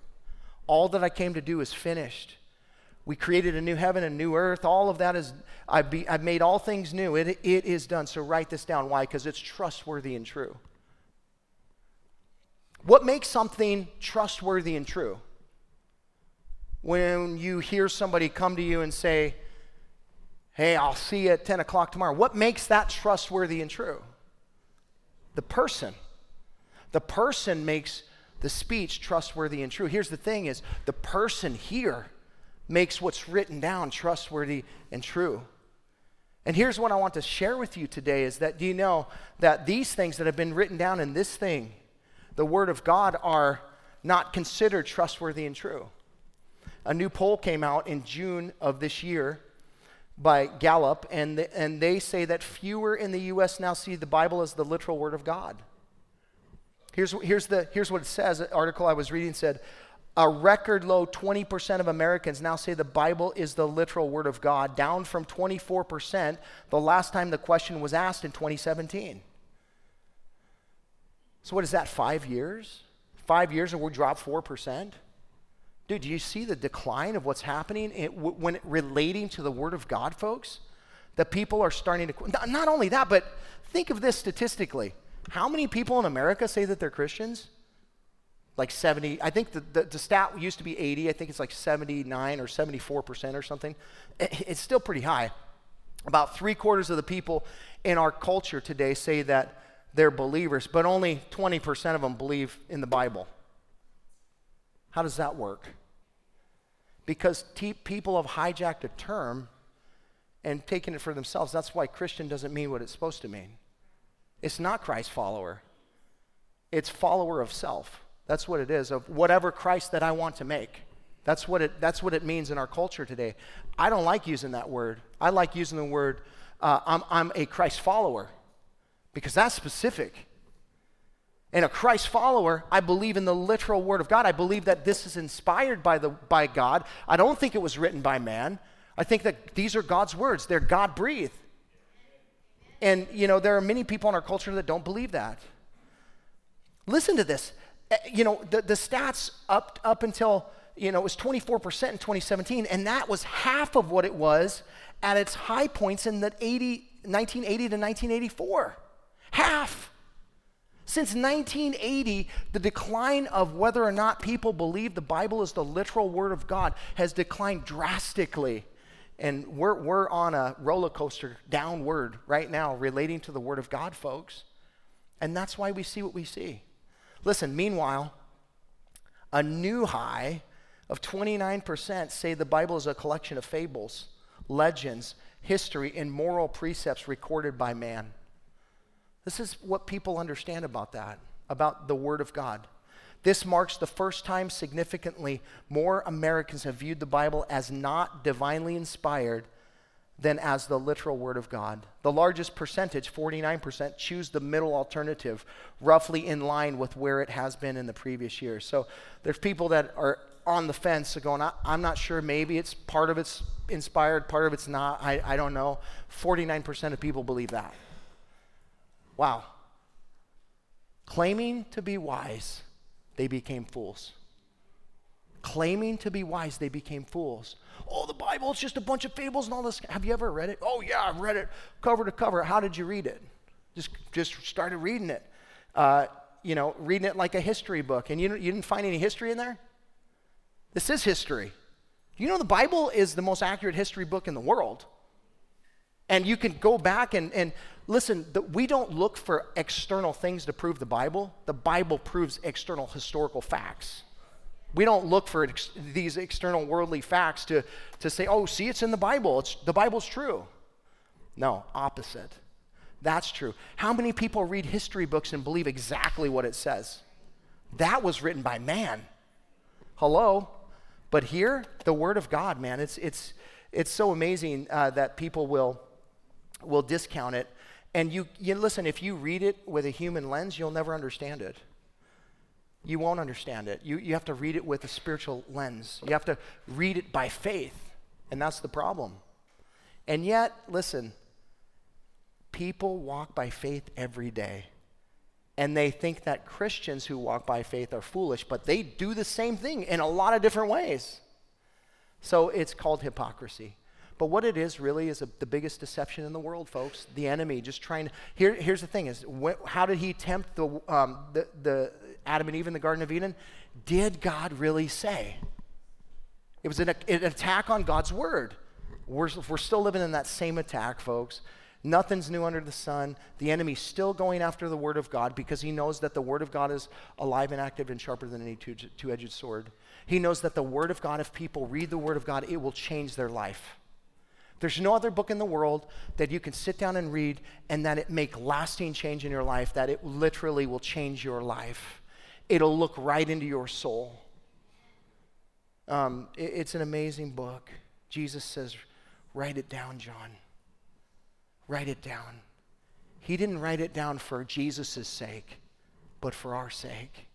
All that I came to do is finished. We created a new heaven, a new earth. All of that is, I've, be, I've made all things new. It, it is done. So write this down. Why? Because it's trustworthy and true. What makes something trustworthy and true? When you hear somebody come to you and say, hey, I'll see you at ten o'clock tomorrow. What makes that trustworthy and true? The person. The person makes the speech trustworthy and true. Here's the thing is, the person here makes what's written down trustworthy and true. And here's what I want to share with you today is that, do you know that these things that have been written down in this thing, the Word of God, are not considered trustworthy and true? A new poll came out in June of this year by Gallup, and the, and they say that fewer in the U S now see the Bible as the literal Word of God. Here's, here's, the, here's what it says. An article I was reading said, a record low twenty percent of Americans now say the Bible is the literal Word of God, down from twenty-four percent the last time the question was asked in twenty seventeen. So what is that, five years? Five years and we drop four percent? Dude, do you see the decline of what's happening it, w- when it, relating to the Word of God, folks? The people are starting to, not, not only that, but think of this statistically. How many people in America say that they're Christians? Like seventy, I think the, the, the stat used to be eighty, I think it's like seventy-nine or seventy-four percent or something. It, it's still pretty high. About three quarters of the people in our culture today say that they're believers, but only twenty percent of them believe in the Bible. How does that work? Because te- people have hijacked a term and taken it for themselves. That's why Christian doesn't mean what it's supposed to mean. It's not Christ follower. It's follower of self. That's what it is, of whatever Christ that I want to make. That's what it, that's what it means in our culture today. I don't like using that word. I like using the word, uh, I'm, I'm a Christ follower, because that's specific. And a Christ follower, I believe in the literal Word of God. I believe that this is inspired by the by God. I don't think it was written by man. I think that these are God's words. They're God-breathed. And, you know, there are many people in our culture that don't believe that. Listen to this. You know, the, the stats up up until, you know, it was twenty-four percent in twenty seventeen, and that was half of what it was at its high points in the nineteen eighty to nineteen eighty-four. Half. Since nineteen eighty, the decline of whether or not people believe the Bible is the literal Word of God has declined drastically. And we're we're on a roller coaster downward right now relating to the Word of God, folks. And that's why we see what we see. Listen, meanwhile, a new high of twenty-nine percent say the Bible is a collection of fables, legends, history, and moral precepts recorded by man. This is what people understand about that, about the Word of God. This marks the first time significantly more Americans have viewed the Bible as not divinely inspired than as the literal Word of God. The largest percentage, forty-nine percent, choose the middle alternative, roughly in line with where it has been in the previous years. So there's people that are on the fence going, I'm not sure, maybe it's part of it's inspired, part of it's not, I, I don't know. forty-nine percent of people believe that. Wow. Claiming to be wise, they became fools. Claiming to be wise, they became fools. Oh, the Bible, it's just a bunch of fables and all this. Have you ever read it? Oh, yeah, I've read it cover to cover. How did you read it? Just just started reading it. Uh, you know, reading it like a history book. And you you didn't find any history in there? This is history. You know, the Bible is the most accurate history book in the world. And you can go back and, and listen, the, we don't look for external things to prove the Bible. The Bible proves external historical facts. We don't look for ex- these external worldly facts to, to say, oh, see, it's in the Bible. It's, the Bible's true. No, opposite. That's true. How many people read history books and believe exactly what it says? That was written by man. Hello? But here, the Word of God, man, it's it's it's so amazing uh, that people will will discount it. And you, you listen, if you read it with a human lens, you'll never understand it. You won't understand it. You you have to read it with a spiritual lens. You have to read it by faith, and that's the problem. And yet, listen, people walk by faith every day, and they think that Christians who walk by faith are foolish, but they do the same thing in a lot of different ways. So it's called hypocrisy. But what it is really is a, the biggest deception in the world, folks. The enemy just trying to. Here, here's the thing: is wh- how did he tempt the um, the the Adam and Eve in the Garden of Eden? Did God really say? It was an, an attack on God's word. We're, we're still living in that same attack, folks. Nothing's new under the sun. The enemy's still going after the word of God because he knows that the word of God is alive and active and sharper than any two-edged sword. He knows that the word of God, if people read the word of God, it will change their life. There's no other book in the world that you can sit down and read and that it make lasting change in your life, that it literally will change your life. It'll look right into your soul. Um, it, it's an amazing book. Jesus says, write it down, John. Write it down. He didn't write it down for Jesus' sake, but for our sake,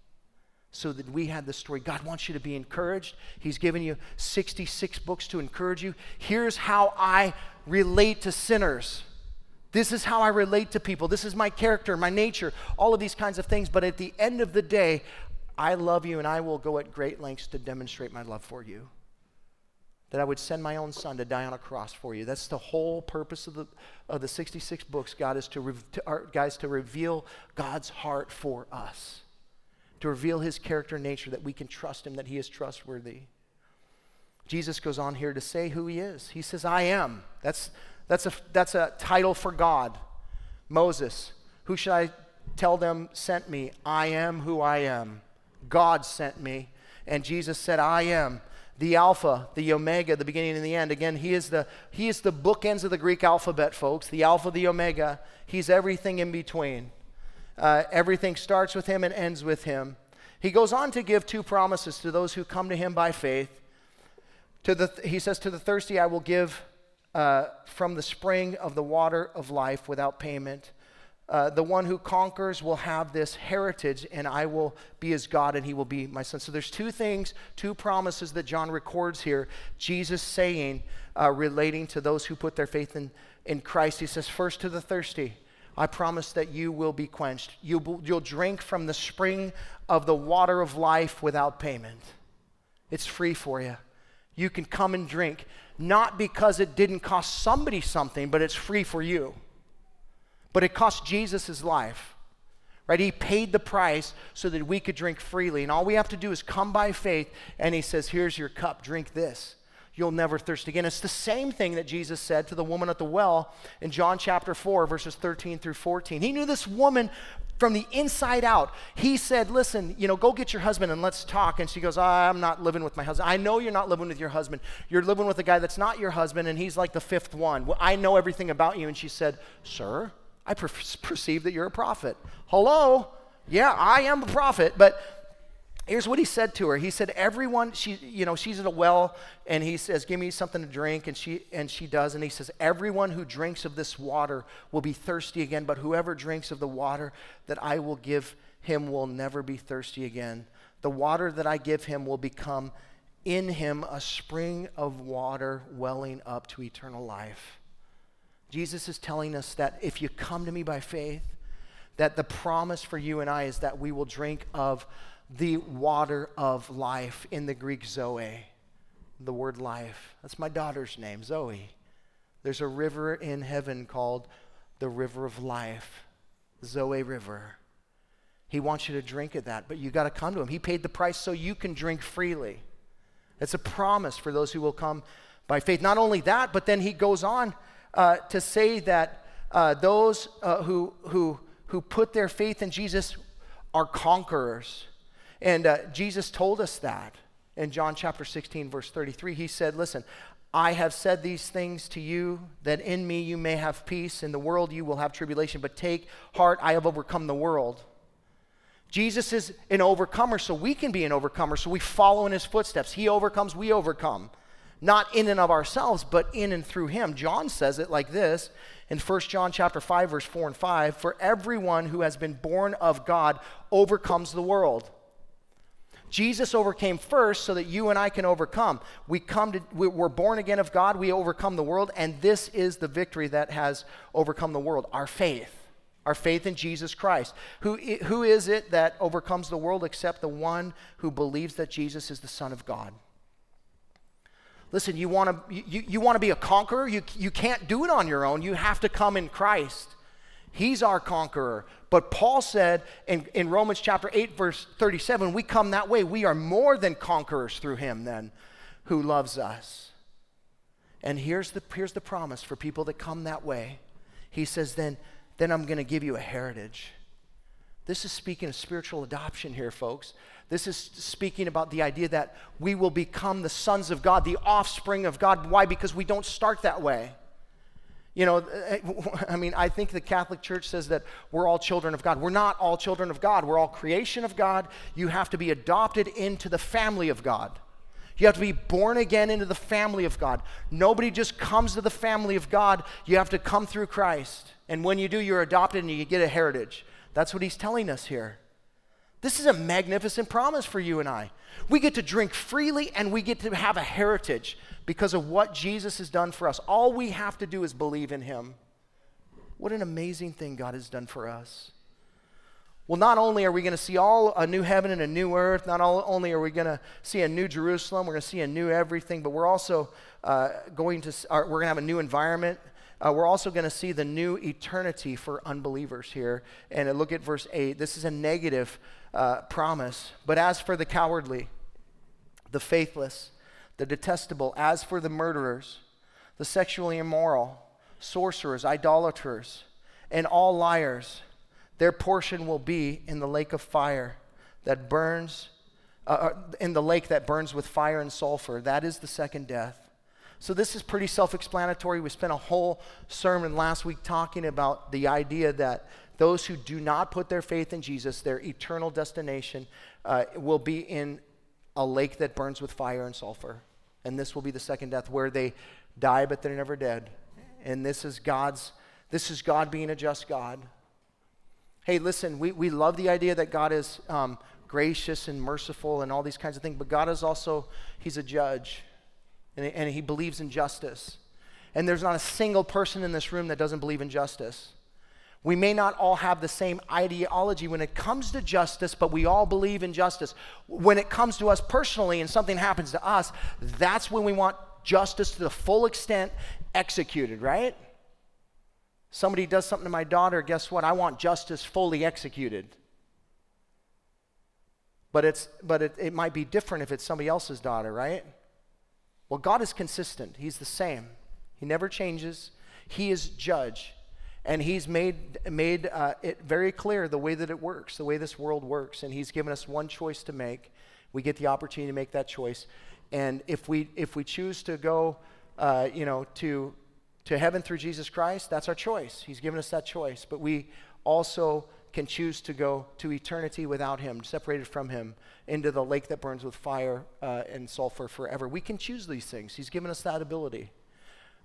so that we had the story. God wants you to be encouraged. He's given you sixty-six books to encourage you. Here's how I relate to sinners. This is how I relate to people. This is my character, my nature, all of these kinds of things. But at the end of the day, I love you, and I will go at great lengths to demonstrate my love for you. That I would send my own son to die on a cross for you. That's the whole purpose of the of the sixty-six books, God, is to, re- to our, guys, to reveal God's heart for us, to reveal his character and nature, that we can trust him, that he is trustworthy. Jesus goes on here to say who he is. He says, I am. That's that's a that's a title for God. Moses, who should I tell them sent me? I am who I am. God sent me. And Jesus said, I am the Alpha, the Omega, the beginning and the end. Again, he is the he is the bookends of the Greek alphabet, folks. The Alpha, the Omega. He's everything in between. Uh, everything starts with him and ends with him. He goes on to give two promises to those who come to him by faith. To the th- he says, to the thirsty, I will give uh, from the spring of the water of life without payment. Uh, the one who conquers will have this heritage, and I will be his God, and he will be my son. So there's two things, two promises that John records here. Jesus saying, uh, relating to those who put their faith in, in Christ, he says, first to the thirsty, I promise that you will be quenched. You, you'll drink from the spring of the water of life without payment. It's free for you. You can come and drink, not because it didn't cost somebody something, but it's free for you. But it cost Jesus his life, right? He paid the price so that we could drink freely. And all we have to do is come by faith, and he says, here's your cup, drink this. You'll never thirst again. It's the same thing that Jesus said to the woman at the well in John chapter four, verses thirteen through fourteen. He knew this woman from the inside out. He said, listen, you know, go get your husband and let's talk. And she goes, I'm not living with my husband. I know you're not living with your husband. You're living with a guy that's not your husband, and he's like the fifth one. Well, I know everything about you. And she said, sir, I per- perceive that you're a prophet. Hello? Yeah, I am a prophet, but here's what he said to her. He said, everyone, she, you know, she's at a well, and he says, give me something to drink, and she and she does, and he says, everyone who drinks of this water will be thirsty again, but whoever drinks of the water that I will give him will never be thirsty again. The water that I give him will become in him a spring of water welling up to eternal life. Jesus is telling us that if you come to me by faith, that the promise for you and I is that we will drink of the water of life, in the Greek Zoe, the word life. That's my daughter's name, Zoe. There's a river in heaven called the river of life, Zoe River. He wants you to drink of that, but you got to come to him. He paid the price so you can drink freely. It's a promise for those who will come by faith. Not only that, but then he goes on uh, to say that uh, those uh, who, who, who put their faith in Jesus are conquerors. And uh, Jesus told us that in John chapter sixteen, verse thirty-three. He said, listen, I have said these things to you, that in me you may have peace. In the world you will have tribulation, but take heart, I have overcome the world. Jesus is an overcomer, so we can be an overcomer, so we follow in his footsteps. He overcomes, we overcome. Not in and of ourselves, but in and through him. John says it like this in First John chapter five, verse four and five, for everyone who has been born of God overcomes the world. Jesus overcame first so that you and I can overcome. We come to, we're born again of God, we overcome the world, and this is the victory that has overcome the world, our faith, our faith in Jesus Christ. Who, who is it that overcomes the world except the one who believes that Jesus is the Son of God? Listen, you want to you, you want to be a conqueror? You, you can't do it on your own. You have to come in Christ. He's our conqueror. But Paul said in, in Romans chapter eight, verse thirty-seven, we come that way. We are more than conquerors through him then who loves us. And here's the, here's the promise for people that come that way. he says, then, then I'm going to give you a heritage. This is speaking of spiritual adoption here, folks. This is speaking about the idea that we will become the sons of God, the offspring of God. Why? Because we don't start that way. You know, I mean, I think the Catholic Church says that we're all children of God. We're not all children of God. We're all creation of God. You have to be adopted into the family of God. You have to be born again into the family of God. Nobody just comes to the family of God. You have to come through Christ. And when you do, you're adopted and you get a heritage. That's what he's telling us here. This is a magnificent promise for you and I. We get to drink freely and we get to have a heritage because of what Jesus has done for us. All we have to do is believe in him. What an amazing thing God has done for us. Well, not only are we going to see all a new heaven and a new earth, not all, only are we going to see a new Jerusalem, we're going to see a new everything, but we're also uh, going to uh, we're going to have a new environment. Uh, we're also going to see the new eternity for unbelievers here. And look at verse eight. This is a negative uh, promise. But as for the cowardly, the faithless, the detestable, as for the murderers, the sexually immoral, sorcerers, idolaters, and all liars, their portion will be in the lake of fire that burns, uh, in the lake that burns with fire and sulfur. That is the second death. So this is pretty self-explanatory. We spent a whole sermon last week talking about the idea that those who do not put their faith in Jesus, their eternal destination, uh, will be in a lake that burns with fire and sulfur. And this will be the second death, where they die but they're never dead. And this is God's, this is God being a just God. Hey, listen, we, we love the idea that God is um, gracious and merciful and all these kinds of things, but God is also, he's a judge. And, and he believes in justice. And there's not a single person in this room that doesn't believe in justice. We may not all have the same ideology when it comes to justice, but we all believe in justice. When it comes to us personally and something happens to us, that's when we want justice to the full extent executed, right? Somebody does something to my daughter, guess what? I want justice fully executed. But it's but it, it might be different if it's somebody else's daughter, right? Well, God is consistent. He's the same. He never changes. He is judge. And he's made, made uh, it very clear the way that it works, the way this world works. And he's given us one choice to make. We get the opportunity to make that choice. And if we if we choose to go uh, you know, to, to heaven through Jesus Christ, that's our choice. He's given us that choice. But we also can choose to go to eternity without him, separated from him, into the lake that burns with fire uh, and sulfur forever. We can choose these things. He's given us that ability,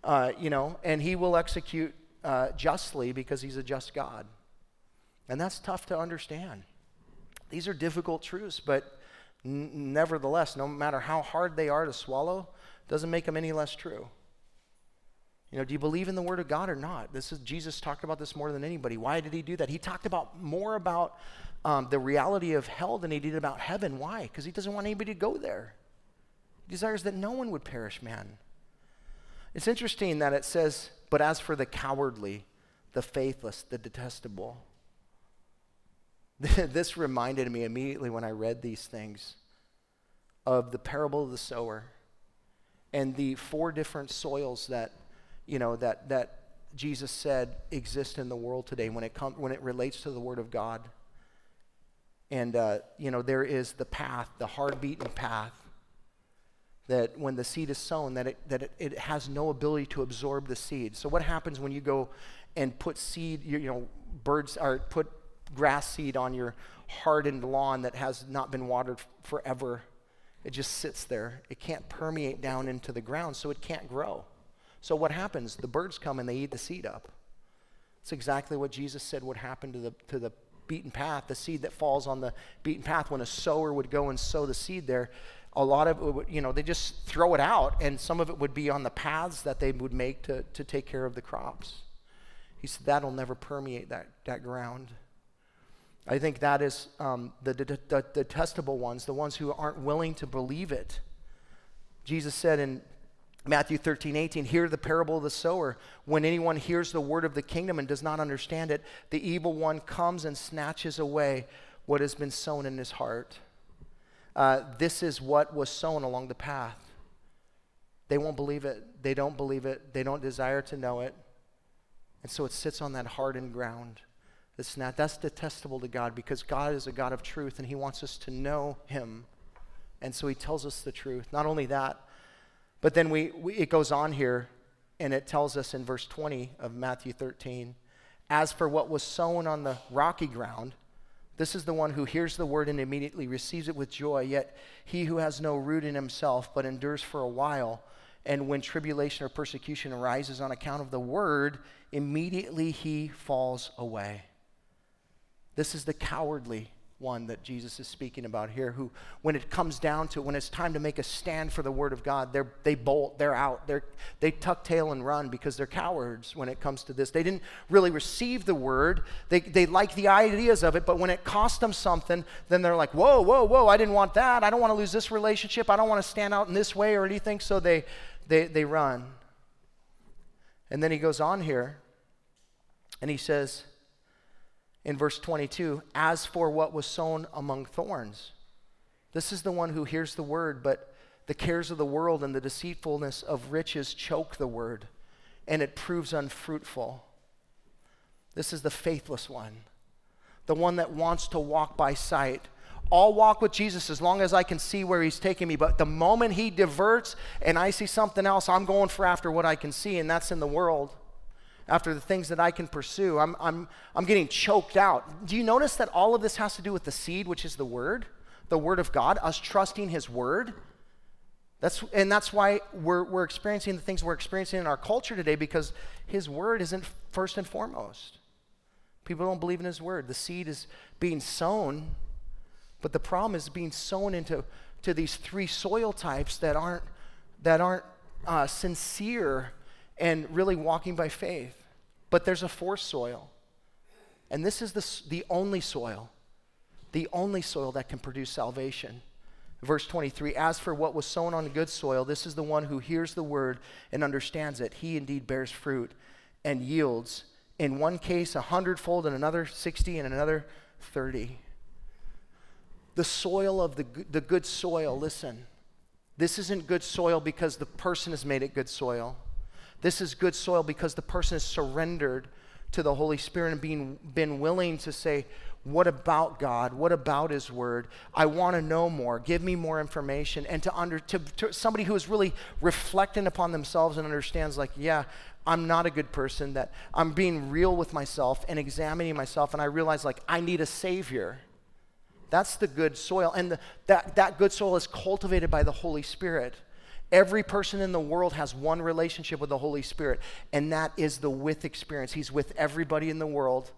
uh, you know, and he will execute uh, justly because he's a just God. And that's tough to understand. These are difficult truths, but n- nevertheless, no matter how hard they are to swallow, doesn't make them any less true. You know, do you believe in the Word of God or not? This is Jesus talked about this more than anybody. Why did he do that? He talked about more about um, the reality of hell than he did about heaven. Why? Because he doesn't want anybody to go there. He desires that no one would perish, man. It's interesting that it says, but as for the cowardly, the faithless, the detestable. This reminded me immediately when I read these things of the parable of the sower and the four different soils that you know, that that Jesus said exist in the world today when it com- when it relates to the Word of God. And, uh, you know, there is the path, the hard-beaten path, that when the seed is sown, that it that it, it has no ability to absorb the seed. So what happens when you go and put seed, you, you know, birds, or put grass seed on your hardened lawn that has not been watered f- forever? It just sits there. It can't permeate down into the ground, so it can't grow. So what happens? The birds come and they eat the seed up. It's exactly what Jesus said would happen to the to the beaten path, the seed that falls on the beaten path. When a sower would go and sow the seed there, a lot of it would, you know, they just throw it out, and some of it would be on the paths that they would make to, to take care of the crops. He said that'll never permeate that, that ground. I think that is um, the, the, the, the detestable ones, the ones who aren't willing to believe it. Jesus said in Matthew thirteen eighteen, hear the parable of the sower. When anyone hears the word of the kingdom and does not understand it, the evil one comes and snatches away what has been sown in his heart. Uh, this is what was sown along the path. They won't believe it. They don't believe it. They don't desire to know it. And so it sits on that hardened ground. That's not, that's detestable to God, because God is a God of truth and he wants us to know him. And so he tells us the truth. Not only that, but then we, we it goes on here and it tells us in verse twenty of Matthew thirteen, as for what was sown on the rocky ground, this is the one who hears the word and immediately receives it with joy, yet he who has no root in himself but endures for a while, and when tribulation or persecution arises on account of the word, immediately he falls away. This is the cowardly one that Jesus is speaking about here, who when it comes down to it, when it's time to make a stand for the word of God, they're, they bolt, they're out, they're, they tuck tail and run because they're cowards when it comes to this. They didn't really receive the word. They they like the ideas of it, but when it costs them something, then they're like, whoa, whoa, whoa, I didn't want that. I don't want to lose this relationship. I don't want to stand out in this way or anything, so they they they run. And then he goes on here, and he says, in verse twenty-two, as for what was sown among thorns, this is the one who hears the word, but the cares of the world and the deceitfulness of riches choke the word, and it proves unfruitful. This is the faithless one, the one that wants to walk by sight. I'll walk with Jesus as long as I can see where he's taking me, but the moment he diverts and I see something else, I'm going for after what I can see, and that's in the world. After the things that I can pursue, I'm I'm I'm getting choked out. Do you notice that all of this has to do with the seed, which is the word, the word of God, us trusting his word? That's and that's why we're we're experiencing the things we're experiencing in our culture today, because his word isn't first and foremost. People don't believe in his word. The seed is being sown, but the problem is being sown into to these three soil types that aren't that aren't uh, sincere and really walking by faith. But there's a fourth soil. And this is the, the only soil, the only soil that can produce salvation. Verse twenty-three, as for what was sown on good soil, this is the one who hears the word and understands it. He indeed bears fruit and yields, in one case a hundredfold, in another sixty, in another thirty. The soil of the the good soil, listen, this isn't good soil because the person has made it good soil. This is good soil because the person is surrendered to the Holy Spirit and being been willing to say, what about God? What about his word? I want to know more. Give me more information. And to under to, to somebody who is really reflecting upon themselves and understands, like, yeah, I'm not a good person, that I'm being real with myself and examining myself, and I realize, like, I need a Savior. That's the good soil. And the, that, that good soil is cultivated by the Holy Spirit. Every person in the world has one relationship with the Holy Spirit, and that is the with experience. He's with everybody in the world.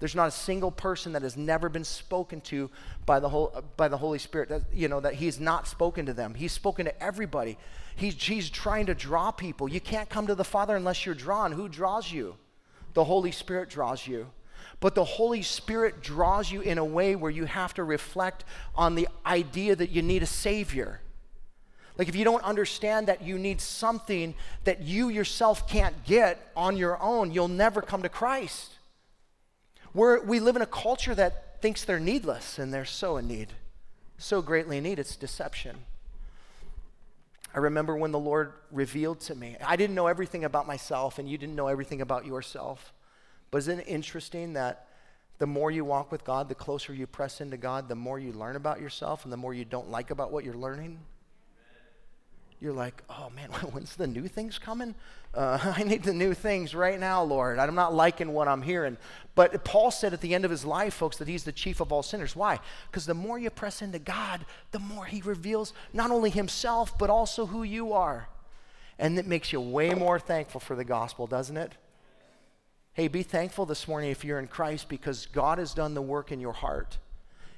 There's not a single person that has never been spoken to by the whole, by the Holy Spirit, that, you know, that he's not spoken to them. He's spoken to everybody. He's, he's trying to draw people. You can't come to the Father unless you're drawn. Who draws you? The Holy Spirit draws you. But the Holy Spirit draws you in a way where you have to reflect on the idea that you need a Savior. Like, if you don't understand that you need something that you yourself can't get on your own, you'll never come to Christ. We're, we live in a culture that thinks they're needless, and they're so in need, so greatly in need. It's deception. I remember when the Lord revealed to me, I didn't know everything about myself, and you didn't know everything about yourself. But isn't it interesting that the more you walk with God, the closer you press into God, the more you learn about yourself, and the more you don't like about what you're learning? You're like, oh man, when's the new things coming? Uh, I need the new things right now, Lord. I'm not liking what I'm hearing. But Paul said at the end of his life, folks, that he's the chief of all sinners. Why? Because the more you press into God, the more he reveals not only himself, but also who you are. And it makes you way more thankful for the gospel, doesn't it? Hey, be thankful this morning if you're in Christ, because God has done the work in your heart.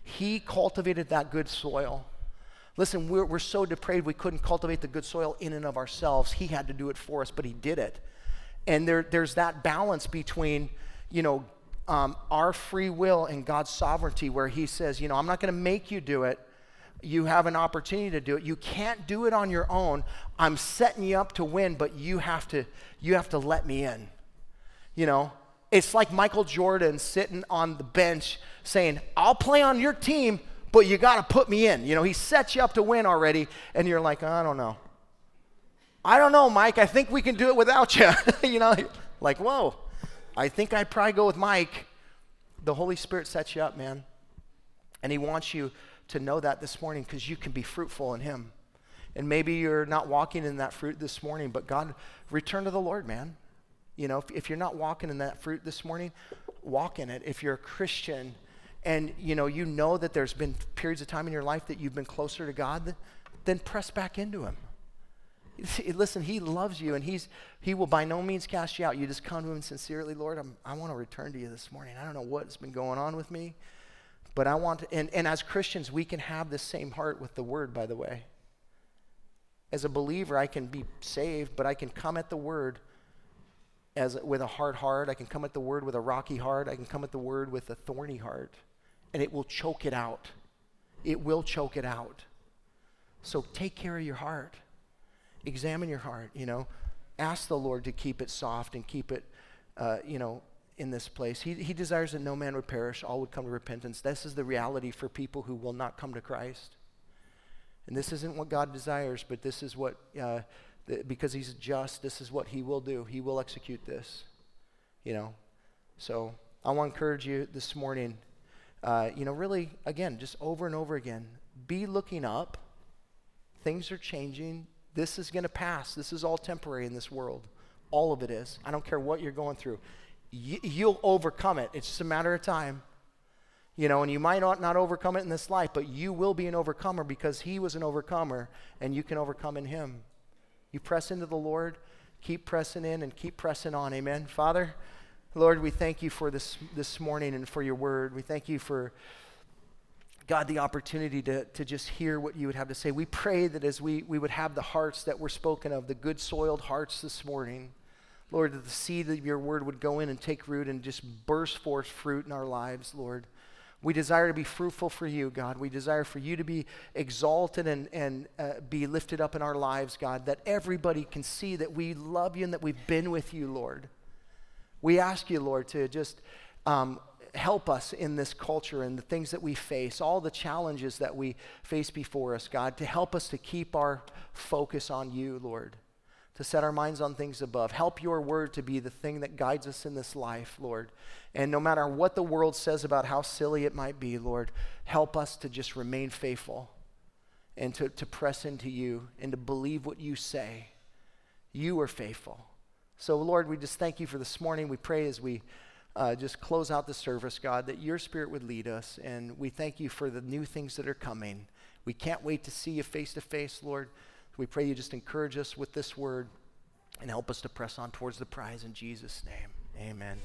He cultivated that good soil. Listen, we're, we're so depraved we couldn't cultivate the good soil in and of ourselves. He had to do it for us, but he did it. And there, there's that balance between, you know, um, our free will and God's sovereignty, where he says, you know, I'm not going to make you do it. You have an opportunity to do it. You can't do it on your own. I'm setting you up to win, but you have to, you have to let me in, you know. It's like Michael Jordan sitting on the bench saying, I'll play on your team, but you got to put me in. You know, he sets you up to win already, and you're like, I don't know. I don't know, Mike. I think we can do it without you. You know, like, whoa. I think I'd probably go with Mike. The Holy Spirit sets you up, man. And he wants you to know that this morning because you can be fruitful in him. And maybe you're not walking in that fruit this morning, but God, return to the Lord, man. You know, if, if you're not walking in that fruit this morning, walk in it. If you're a Christian and, you know, you know that there's been periods of time in your life that you've been closer to God, then press back into him. Listen, he loves you, and he's he will by no means cast you out. You just come to him sincerely, Lord, I'm, I want to return to you this morning. I don't know what's been going on with me, but I want to, and, and as Christians, we can have the same heart with the word, by the way. As a believer, I can be saved, but I can come at the word as with a hard heart. I can come at the word with a rocky heart. I can come at the word with a thorny heart, and it will choke it out. It will choke it out. So take care of your heart. Examine your heart, you know. Ask the Lord to keep it soft and keep it, uh, you know, in this place. He, he desires that no man would perish, all would come to repentance. This is the reality for people who will not come to Christ. And this isn't what God desires, but this is what, uh, th- because he's just, this is what he will do. He will execute this, you know. So I want to encourage you this morning, uh, you know, really, again, just over and over again, be looking up. Things are changing. This is going to pass. This is all temporary in this world. All of it is. I don't care what you're going through. Y- you'll overcome it. It's just a matter of time. You know, and you might not, not overcome it in this life, but you will be an overcomer because he was an overcomer, and you can overcome in him. You press into the Lord, keep pressing in, and keep pressing on. Amen. Father, Lord, we thank you for this this morning and for your word. We thank you for, God, the opportunity to, to just hear what you would have to say. We pray that as we, we would have the hearts that were spoken of, the good soiled hearts this morning, Lord, that the seed of your word would go in and take root and just burst forth fruit in our lives, Lord. We desire to be fruitful for you, God. We desire for you to be exalted and, and uh, be lifted up in our lives, God, that everybody can see that we love you and that we've been with you, Lord. We ask you, Lord, to just um, help us in this culture and the things that we face, all the challenges that we face before us, God, to help us to keep our focus on you, Lord, to set our minds on things above. Help your word to be the thing that guides us in this life, Lord. And no matter what the world says about how silly it might be, Lord, help us to just remain faithful and to, to press into you and to believe what you say. You are faithful. So, Lord, we just thank you for this morning. We pray as we uh, just close out the service, God, that your spirit would lead us. And we thank you for the new things that are coming. We can't wait to see you face to face, Lord. We pray you just encourage us with this word and help us to press on towards the prize in Jesus' name. Amen.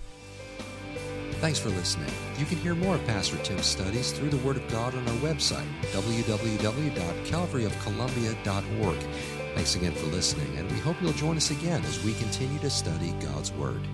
Thanks for listening. You can hear more of Pastor Tim's studies through the Word of God on our website, w w w dot calvary of columbia dot org. Thanks again for listening, and we hope you'll join us again as we continue to study God's Word.